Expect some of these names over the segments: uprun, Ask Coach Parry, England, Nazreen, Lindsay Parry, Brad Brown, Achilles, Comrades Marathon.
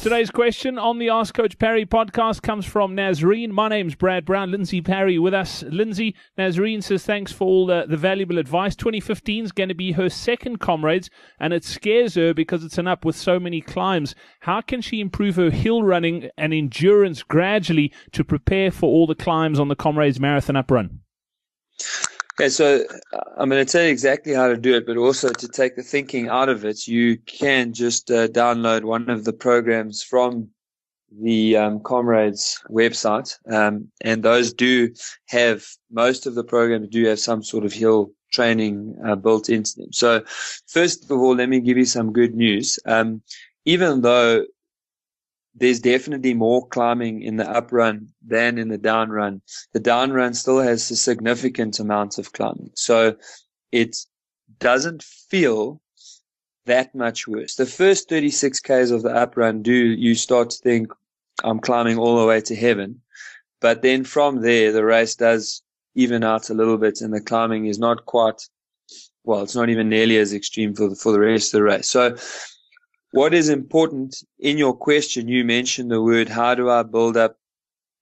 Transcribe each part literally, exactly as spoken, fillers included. Today's question on the Ask Coach Parry podcast comes from Nazreen. My name's Brad Brown. Lindsay Parry with us. Lindsay, Nazreen says thanks for all the, the valuable advice. twenty fifteen is going to be her second Comrades, and it scares her because it's an up with so many climbs. How can she improve her hill running and endurance gradually to prepare for all the climbs on the Comrades Marathon uprun? Okay, so I'm going to tell you exactly how to do it, but also to take the thinking out of it, you can just uh, download one of the programs from the um, Comrades website, um, and those do have, most of the programs do have some sort of hill training uh, built into them. So first of all, let me give you some good news. Um, even though there's definitely more climbing in the up run than in the down run, the down run still has a significant amount of climbing. So it doesn't feel that much worse. The first thirty-six Ks of the up run, do you start to think, I'm climbing all the way to heaven. But then from there, the race does even out a little bit, and the climbing is not quite, well, it's not even nearly as extreme for the, for the rest of the race. So what is important in your question, you mentioned the word, how do I build up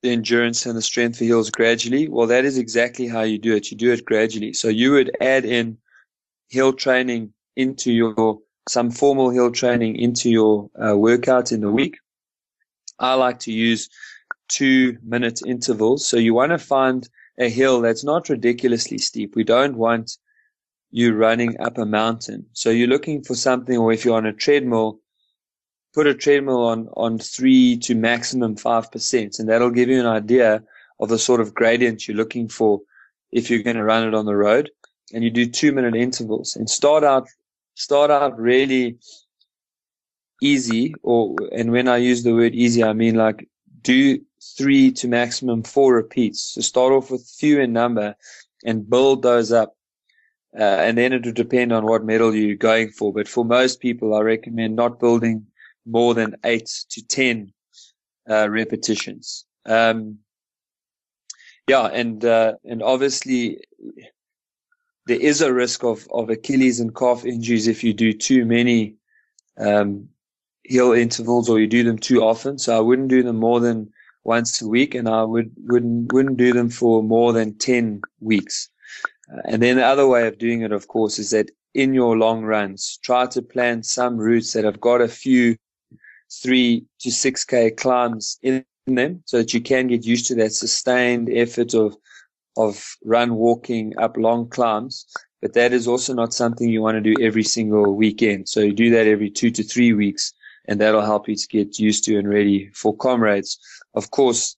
the endurance and the strength for hills gradually? Well, that is exactly how you do it. You do it gradually. So you would add in hill training into your, some formal hill training into your uh, workout in the week. I like to use two minute intervals. So you want to find a hill that's not ridiculously steep. We don't want you running up a mountain. So you're looking for something, or if you're on a treadmill, put a treadmill on, on three to maximum five percent, and that'll give you an idea of the sort of gradient you're looking for if you're going to run it on the road. And you do two minute intervals and start out, start out really easy, or, and when I use the word easy, I mean like do three to maximum four repeats. So start off with few in number and build those up. Uh, and then it would depend on what medal you're going for. But for most people, I recommend not building more than eight to ten uh, repetitions. Um, yeah, and uh, and obviously there is a risk of, of Achilles and calf injuries if you do too many um, hill intervals, or you do them too often. So I wouldn't do them more than once a week, and I would, wouldn't, wouldn't do them for more than ten weeks. And then the other way of doing it, of course, is that in your long runs, try to plan some routes that have got a few three to six K climbs in them, so that you can get used to that sustained effort of, of run walking up long climbs. But that is also not something you want to do every single weekend. So you do that every two to three weeks, and that'll help you to get used to and ready for Comrades. Of course,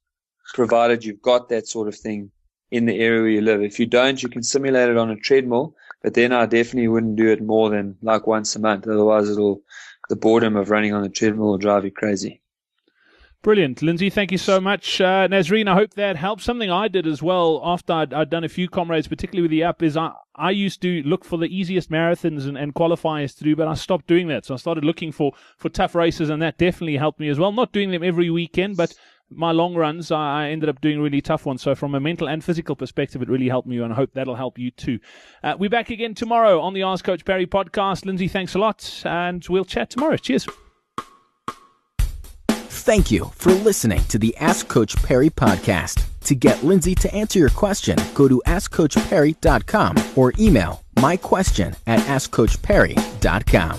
provided you've got that sort of thing in the area where you live. If you don't, you can simulate it on a treadmill, but then I definitely wouldn't do it more than like once a month. Otherwise, it'll, the boredom of running on the treadmill will drive you crazy. Brilliant. Lindsay, thank you so much. Uh, Nazreen, I hope that helps. Something I did as well after I'd, I'd done a few Comrades, particularly with the app, is I, I used to look for the easiest marathons and, and qualifiers to do, but I stopped doing that. So I started looking for, for tough races, and that definitely helped me as well. Not doing them every weekend, but my long runs, I ended up doing really tough ones. So from a mental and physical perspective, it really helped me, and I hope that'll help you too. Uh, we're back again tomorrow on the Ask Coach Parry podcast. Lindsay, thanks a lot, and we'll chat tomorrow. Cheers. Thank you for listening to the Ask Coach Parry podcast. To get Lindsay to answer your question, go to ask coach parry dot com or email my question at ask coach parry dot com.